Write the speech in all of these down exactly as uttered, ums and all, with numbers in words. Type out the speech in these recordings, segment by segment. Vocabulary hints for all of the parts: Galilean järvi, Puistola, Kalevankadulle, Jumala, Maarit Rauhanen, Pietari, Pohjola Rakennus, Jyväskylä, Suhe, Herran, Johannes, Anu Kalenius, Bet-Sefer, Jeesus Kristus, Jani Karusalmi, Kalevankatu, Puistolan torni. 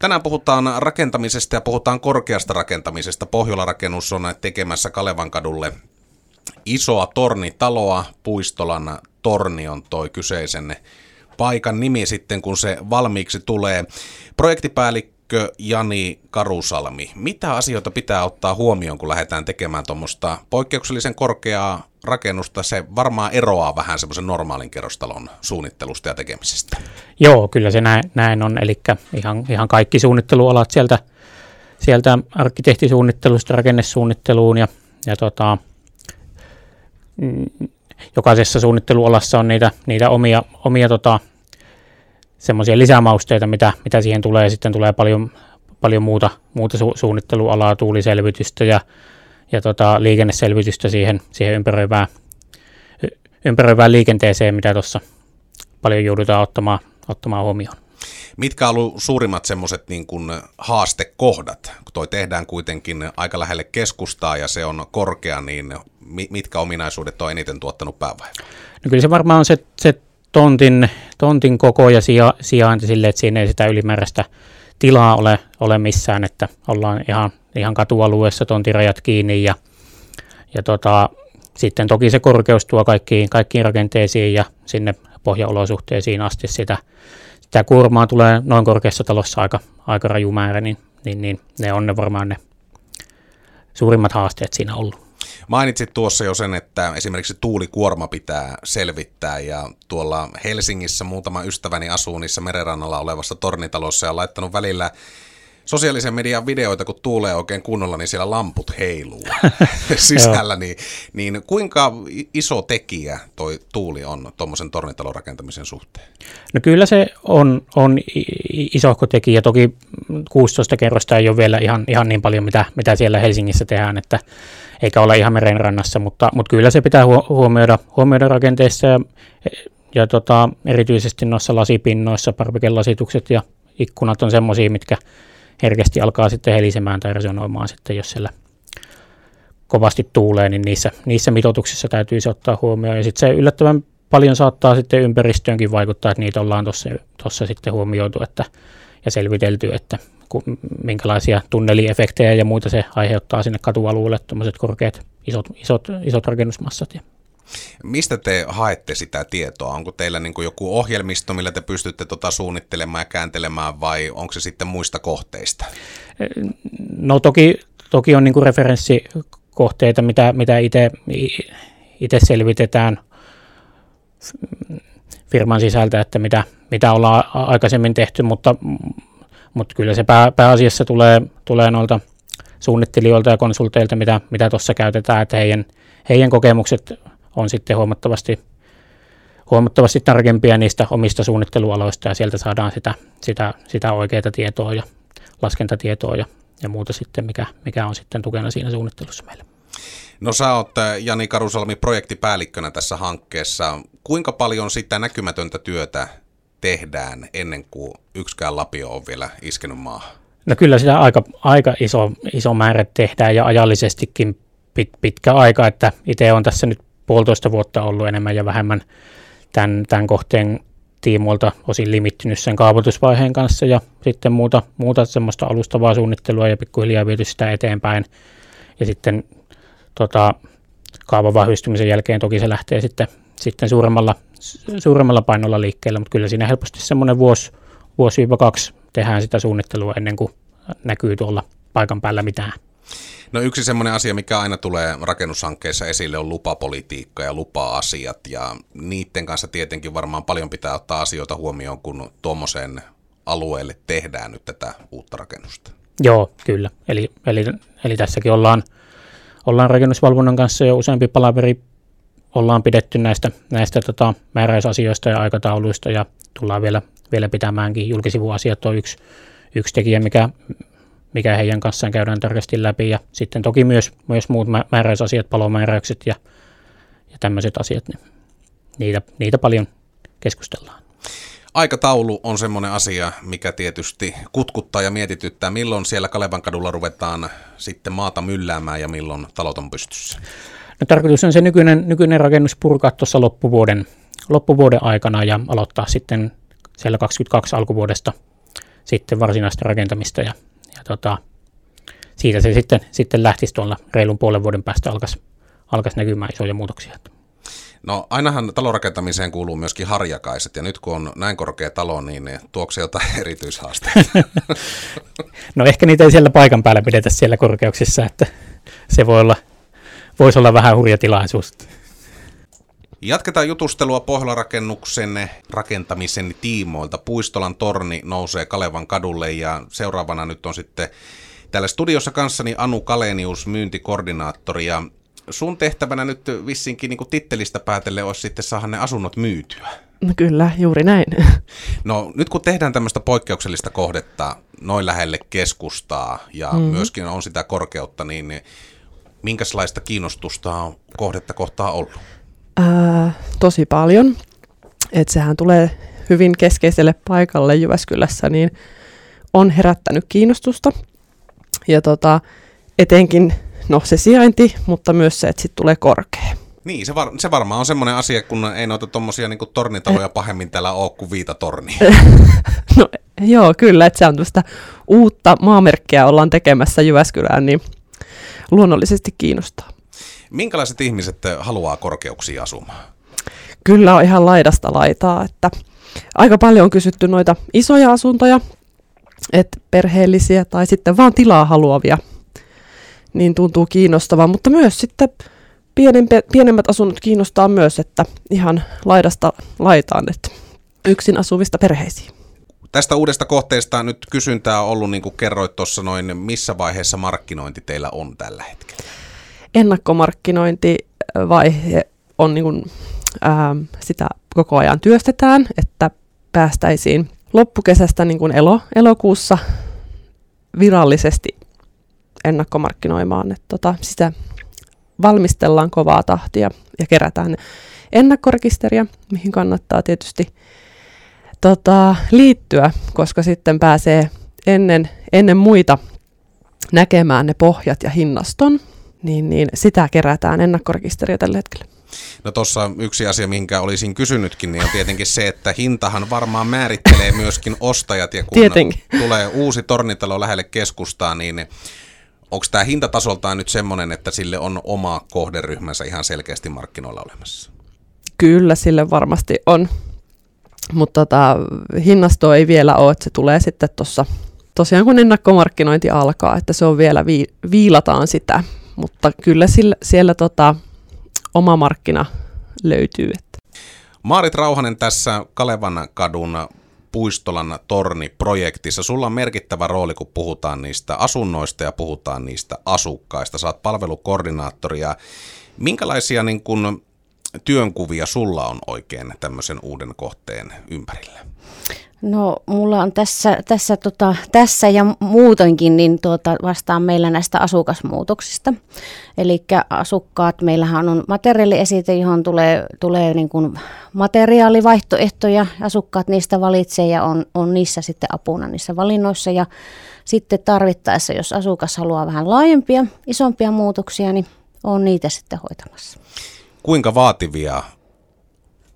Tänään puhutaan rakentamisesta ja puhutaan korkeasta rakentamisesta. Pohjola Rakennus on tekemässä Kalevankadulle isoa tornitaloa. Puistolan torni on toi kyseisen paikan nimi sitten, kun se valmiiksi tulee. Projektipäällikkö Jani Karusalmi, mitä asioita pitää ottaa huomioon, kun lähdetään tekemään tuommoista poikkeuksellisen korkeaa rakennusta? Se varmaan eroaa vähän semmoisen normaalin kerrostalon suunnittelusta ja tekemisestä. Joo, kyllä se näin, näin on. Eli ihan, ihan kaikki suunnittelualat sieltä, sieltä arkkitehtisuunnittelusta rakennesuunnitteluun ja, ja tota, jokaisessa suunnittelualassa on niitä, niitä omia, omia tota, semmoisia lisämausteita, mitä, mitä siihen tulee. Sitten tulee paljon, paljon muuta, muuta su- suunnittelualaa, tuuliselvitystä ja, ja tota, liikenneselvitystä siihen, siihen ympäröivään, ympäröivään liikenteeseen, mitä tuossa paljon joudutaan ottamaan, ottamaan huomioon. Mitkä on ollut suurimmat semmoiset niin kuin haastekohdat? Kun toi tehdään kuitenkin aika lähelle keskustaa ja se on korkea, niin mitkä ominaisuudet on eniten tuottanut päävaivaa? No kyllä se varmaan on se, se tontin, tontin koko ja sija, sijainti sille, että siinä ei sitä ylimääräistä tilaa ole, ole missään, että ollaan ihan, ihan katualueessa tontirajat kiinni ja, ja tota, sitten toki se korkeus tuo kaikkiin, kaikkiin rakenteisiin ja sinne pohjaolosuhteisiin asti sitä. Tämä kuormaa tulee noin korkeassa talossa aika, aika raju määrä, niin, niin, niin ne on ne varmaan ne suurimmat haasteet siinä ollut. Mainitsit tuossa jo sen, että esimerkiksi tuulikuorma pitää selvittää ja tuolla Helsingissä muutama ystäväni asuu niissä merenrannalla olevassa tornitalossa ja on laittanut välillä sosiaalisen median videoita, kun tuulee oikein kunnolla, niin siellä lamput heiluu sisällä. niin, niin kuinka iso tekijä toi tuuli on tuommoisen tornitalon rakentamisen suhteen? No kyllä se on, on isohko tekijä. Toki kuusitoista kerrosta ei ole vielä ihan, ihan niin paljon, mitä, mitä siellä Helsingissä tehdään, että eikä olla ihan merenrannassa, mutta, mutta kyllä se pitää huomioida, huomioida rakenteissa ja, ja tota, erityisesti noissa lasipinnoissa parvikelasitukset ja ikkunat on semmoisia, mitkä herkästi alkaa sitten helisemään tai resonoimaan sitten, jos siellä kovasti tuulee, niin niissä, niissä mitoituksissa täytyy se ottaa huomioon. Ja sitten se yllättävän paljon saattaa sitten ympäristöönkin vaikuttaa, että niitä ollaan tuossa sitten huomioitu että, ja selvitelty, että ku, minkälaisia tunneliefektejä ja muita se aiheuttaa sinne katualueelle, tuommoiset korkeat isot, isot, isot rakennusmassat. Mistä te haette sitä tietoa? Onko teillä niin kuin joku ohjelmisto, millä te pystytte tota suunnittelemaan ja kääntelemään vai onko se sitten muista kohteista? No toki, toki on niin kuin referenssikohteita, mitä, mitä itse selvitetään firman sisältä, että mitä, mitä ollaan aikaisemmin tehty, mutta, mutta kyllä se pää, pääasiassa tulee, tulee noilta suunnittelijoilta ja konsulteilta, mitä, mitä tuossa käytetään, että heidän, heidän kokemukset on sitten huomattavasti, huomattavasti tarkempia niistä omista suunnittelualoista ja sieltä saadaan sitä, sitä, sitä oikeaa tietoa ja laskentatietoa ja, ja muuta sitten, mikä, mikä on sitten tukena siinä suunnittelussa meillä. No sä oot Jani Karusalmi projektipäällikkönä tässä hankkeessa. Kuinka paljon sitä näkymätöntä työtä tehdään ennen kuin yksikään lapio on vielä iskenyt maahan? No kyllä sitä aika, aika iso, iso määrä tehdään ja ajallisestikin pit, pitkä aika, että itse on tässä nyt puolitoista vuotta ollut enemmän ja vähemmän tämän, tämän kohteen tiimoilta osin limittynyt sen kaavoitusvaiheen kanssa ja sitten muuta, muuta semmoista alustavaa suunnittelua ja pikkuhiljaa viety sitä eteenpäin. Ja sitten tota, kaavan vahvistumisen jälkeen toki se lähtee sitten, sitten suuremmalla, suuremmalla painolla liikkeelle, mutta kyllä siinä helposti semmoinen vuosi, vuosi-kaksi tehdään sitä suunnittelua ennen kuin näkyy tuolla paikan päällä mitään. No yksi semmoinen asia, mikä aina tulee rakennushankkeissa esille, on lupapolitiikka ja lupa-asiat, ja niiden kanssa tietenkin varmaan paljon pitää ottaa asioita huomioon, kun tuommoiseen alueelle tehdään nyt tätä uutta rakennusta. Joo, kyllä. Eli, eli, eli tässäkin ollaan, ollaan rakennusvalvonnan kanssa jo useampi palaveri, ollaan pidetty näistä, näistä tota, määräysasioista ja aikatauluista, ja tullaan vielä, vielä pitämäänkin. Julkisivuasiat on yksi, yksi tekijä, mikä... mikä heidän kanssaan käydään tarkasti läpi, ja sitten toki myös, myös muut määräysasiat, palomääräykset ja, ja tämmöiset asiat, niin niitä, niitä paljon keskustellaan. Aikataulu on semmoinen asia, mikä tietysti kutkuttaa ja mietityttää, milloin siellä Kalevankadulla ruvetaan sitten maata mylläämään ja milloin talot on pystyssä? No, tarkoitus on se nykyinen, nykyinen rakennus purkaa tuossa loppuvuoden, loppuvuoden aikana ja aloittaa sitten siellä kaksikymmentäkaksi alkuvuodesta sitten varsinaista rakentamista ja, ja tota, siitä se sitten, sitten lähtisi tuolla reilun puolen vuoden päästä alkaisi, alkaisi näkymään isoja muutoksia. No ainahan talorakentamiseen kuuluu myöskin harjakaiset, ja nyt kun on näin korkea talo, niin tuokse jotain erityishaasteita? No ehkä niitä ei siellä paikan päällä pidetä siellä korkeuksissa, että se voi olla, voisi olla vähän hurja tilaisuus. Jatketaan jutustelua Pohjolan rakennuksen rakentamisen tiimoilta. Puistolan torni nousee Kalevankadulle, ja seuraavana nyt on sitten täällä studiossa kanssani Anu Kalenius, myyntikoordinaattori, ja sun tehtävänä nyt vissinkin niin kuin tittelistä päätellen olisi sitten saada ne asunnot myytyä. No kyllä, juuri näin. No nyt kun tehdään tämmöistä poikkeuksellista kohdetta noin lähelle keskustaa ja mm. myöskin on sitä korkeutta, niin minkälaista kiinnostusta on kohdetta kohtaan ollut? Ää, tosi paljon. Et sehän tulee hyvin keskeiselle paikalle Jyväskylässä, niin on herättänyt kiinnostusta ja tota, etenkin no se sijainti, mutta myös se, että sitten tulee korkea. Niin, se, var- se varmaan on semmoinen asia, kun ei noita tuommoisia niinku tornitaloja eh. pahemmin täällä ole kuin viitatorni. No joo, kyllä, että se on tästä uutta maamerkkiä ollaan tekemässä Jyväskylään, niin luonnollisesti kiinnostaa. Minkälaiset ihmiset haluaa korkeuksia asumaan? Kyllä on ihan laidasta laitaa, että aika paljon on kysytty noita isoja asuntoja, että perheellisiä tai sitten vaan tilaa haluavia. Niin tuntuu kiinnostavaa, mutta myös sitten pienemmät asunnot kiinnostaa myös, että ihan laidasta laitaan, että yksin asuvista perheisiin. Tästä uudesta kohteesta nyt kysyntää on ollut, niin kuin kerroit tuossa noin, missä vaiheessa markkinointi teillä on tällä hetkellä? Ennakkomarkkinointivaihe on niin kuin, ää, sitä koko ajan työstetään, että päästäisiin loppukesästä niin kuin elo, elokuussa virallisesti ennakkomarkkinoimaan, että tota, sitä valmistellaan kovaa tahtia ja kerätään ennakkorekisteriä, mihin kannattaa tietysti tota, liittyä, koska sitten pääsee ennen, ennen muita näkemään ne pohjat ja hinnaston, niin, niin sitä kerätään ennakkorekisteriä tällä hetkellä. No tuossa yksi asia, minkä olisin kysynytkin, niin on tietenkin se, että hintahan varmaan määrittelee myöskin ostajat, ja kun tietenkin tulee uusi tornitalo lähelle keskustaa, niin onko tämä hintatasoltaan nyt semmoinen, että sille on oma kohderyhmänsä ihan selkeästi markkinoilla olemassa? Kyllä, sille varmasti on, mutta tota, hinnastoa ei vielä ole, että se tulee sitten tuossa, tosiaan kun ennakkomarkkinointi alkaa, että se on vielä, vi- viilataan sitä, mutta kyllä sillä, siellä tota, oma markkina löytyy. Että. Maarit Rauhanen tässä Kalevankadun Puistolan torniprojektissa. Sulla on merkittävä rooli, kun puhutaan niistä asunnoista ja puhutaan niistä asukkaista. Sä oot palvelukoordinaattori. Minkälaisia niin kun, työnkuvia sulla on oikein tämmöisen uuden kohteen ympärillä? No mulla on tässä, tässä, tota, tässä ja muutenkin niin tuota, vastaan meillä näistä asukasmuutoksista. Eli asukkaat, meillähän on materiaaliesite, johon tulee, tulee niin kuin materiaalivaihtoehtoja. Asukkaat niistä valitsee ja on, on niissä sitten apuna niissä valinnoissa. Ja sitten tarvittaessa, jos asukas haluaa vähän laajempia, isompia muutoksia, niin on niitä sitten hoitamassa. Kuinka vaativia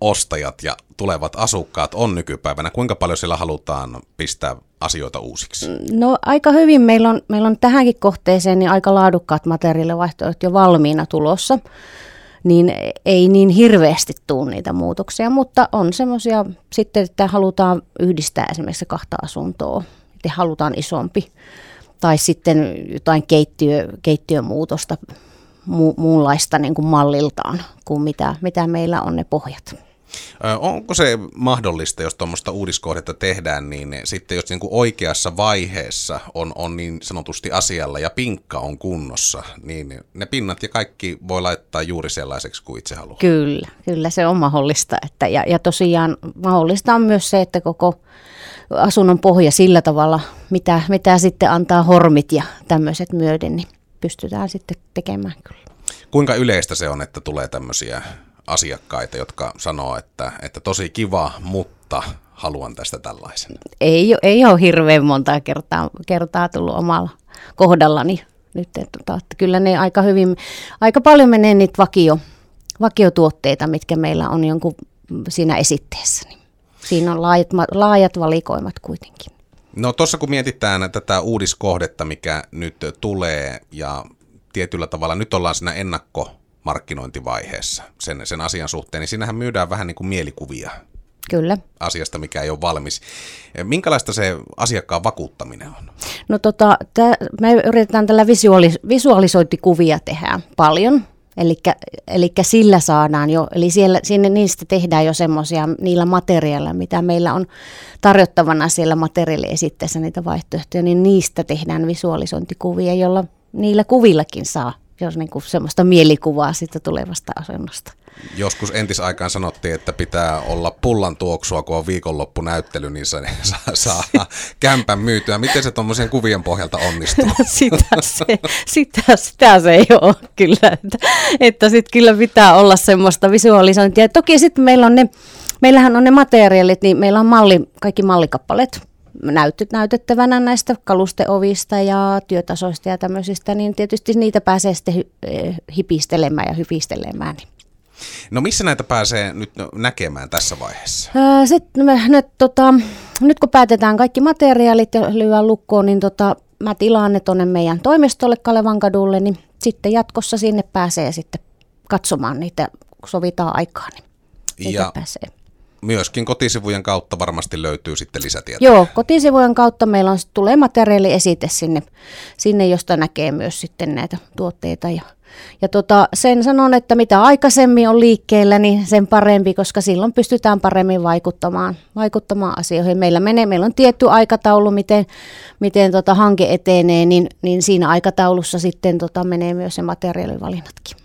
ostajat ja tulevat asukkaat on nykypäivänä? Kuinka paljon siellä halutaan pistää asioita uusiksi? No aika hyvin. Meillä on, meillä on tähänkin kohteeseen niin aika laadukkaat materiaalivaihtoehdot jo valmiina tulossa. Niin ei niin hirveästi tule niitä muutoksia, mutta on semmoisia sitten, että halutaan yhdistää esimerkiksi kahta asuntoa, että halutaan isompi. Tai sitten jotain keittiö, keittiömuutosta mu- muunlaista niin kuin malliltaan kuin mitä, mitä meillä on ne pohjat. Onko se mahdollista, jos tuommoista uudiskohdetta tehdään, niin sitten jos niin kuin oikeassa vaiheessa on, on niin sanotusti asialla ja pinkka on kunnossa, niin ne pinnat ja kaikki voi laittaa juuri sellaiseksi kuin itse haluaa? Kyllä, kyllä se on mahdollista. Että ja, ja tosiaan mahdollista on myös se, että koko asunnon pohja sillä tavalla, mitä, mitä sitten antaa hormit ja tämmöiset myöden, niin pystytään sitten tekemään kyllä. Kuinka yleistä se on, että tulee tämmöisiä asiakkaita, jotka sanoo, että, että tosi kiva, mutta haluan tästä tällaisen? Ei, ei ole hirveän monta kertaa, kertaa tullut omalla kohdallani nyt. Että kyllä ne aika hyvin, aika paljon menee niitä vakio, vakiotuotteita, mitkä meillä on jonkun siinä esitteessä. Siinä on laajat, laajat valikoimat kuitenkin. No tuossa kun mietitään tätä uudiskohdetta, mikä nyt tulee ja tietyllä tavalla nyt ollaan siinä ennakkomarkkinointivaiheessa sen, sen asian suhteen, niin siinähän myydään vähän niin kuin mielikuvia. Kyllä. Asiasta, mikä ei ole valmis. Minkälaista se asiakkaan vakuuttaminen on? No tota, tää, me yritetään tällä visualis- visualisointikuvia tehdä paljon, eli sillä saadaan jo, eli siellä, sinne niistä tehdään jo semmoisia niillä materiaaleilla, mitä meillä on tarjottavana siellä materiaaliesitteessä niitä vaihtoehtoja, niin niistä tehdään visualisointikuvia, jolla niillä kuvillakin saa jos niin kuin semmoista mielikuvaa siitä tulevasta asennosta. Joskus entisaikaan sanottiin, että pitää olla pullan tuoksua, kun on viikonloppunäyttely, niin se saa, saa kämpän myytyä. Miten se tuommoisen kuvien pohjalta onnistuu? Sitä se, sitä, sitä se ei ole kyllä. Että, että sitten kyllä pitää olla semmoista visualisointia. Toki sitten meillä on ne, meillähän on ne materiaalit, niin meillä on malli, kaikki mallikappaleet näytöt näytettävänä näistä kalusteovista ja työtasoista ja tämmöisistä, niin tietysti niitä pääsee sitten hipistelemään ja hypistelemään. No missä näitä pääsee nyt näkemään tässä vaiheessa? Sitten me, nyt, tota, nyt kun päätetään kaikki materiaalit ja lyödään lukkoon, niin tota, mä tilaan ne tuonne meidän toimistolle Kalevankadulle, niin sitten jatkossa sinne pääsee sitten katsomaan niitä, kun sovitaan aikaa, niin niitä ja pääsee. Myöskin kotisivujen kautta varmasti löytyy sitten lisätietoja. Joo, kotisivujen kautta meillä on, tulee materiaaliesite sinne, sinne, josta näkee myös sitten näitä tuotteita. Ja, ja tota, sen sanon, että mitä aikaisemmin on liikkeellä, niin sen parempi, koska silloin pystytään paremmin vaikuttamaan, vaikuttamaan asioihin. Meillä menee, meillä on tietty aikataulu, miten, miten tota hanke etenee, niin, niin siinä aikataulussa sitten tota menee myös ne materiaalivalinnatkin.